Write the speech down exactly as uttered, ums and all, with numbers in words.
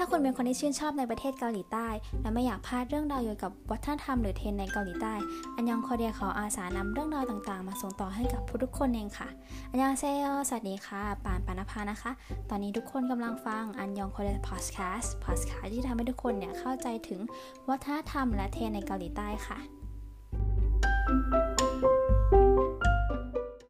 ถ้าคุณเป็นคนที่ชื่นชอบในประเทศเกาหลีใต้และไม่อยากพลาดเรื่องราวเกี่ยวกับวัฒนธรรมหรือเทรนด์ในเกาหลีใต้อันยองคอเรียขออาสานำเรื่องราวต่างๆมาส่งต่อให้กับทุกคนเองค่ะอันยองเซโยสวัสดีค่ะปานปานภานะคะตอนนี้ทุกคนกำลังฟังอันยองคอเรียพอดแคสต์พอดแคสต์ที่ทำให้ทุกคนเนี่ยเข้าใจถึงวัฒนธรรมและเทรนด์ในเกาหลีใต้ค่ะ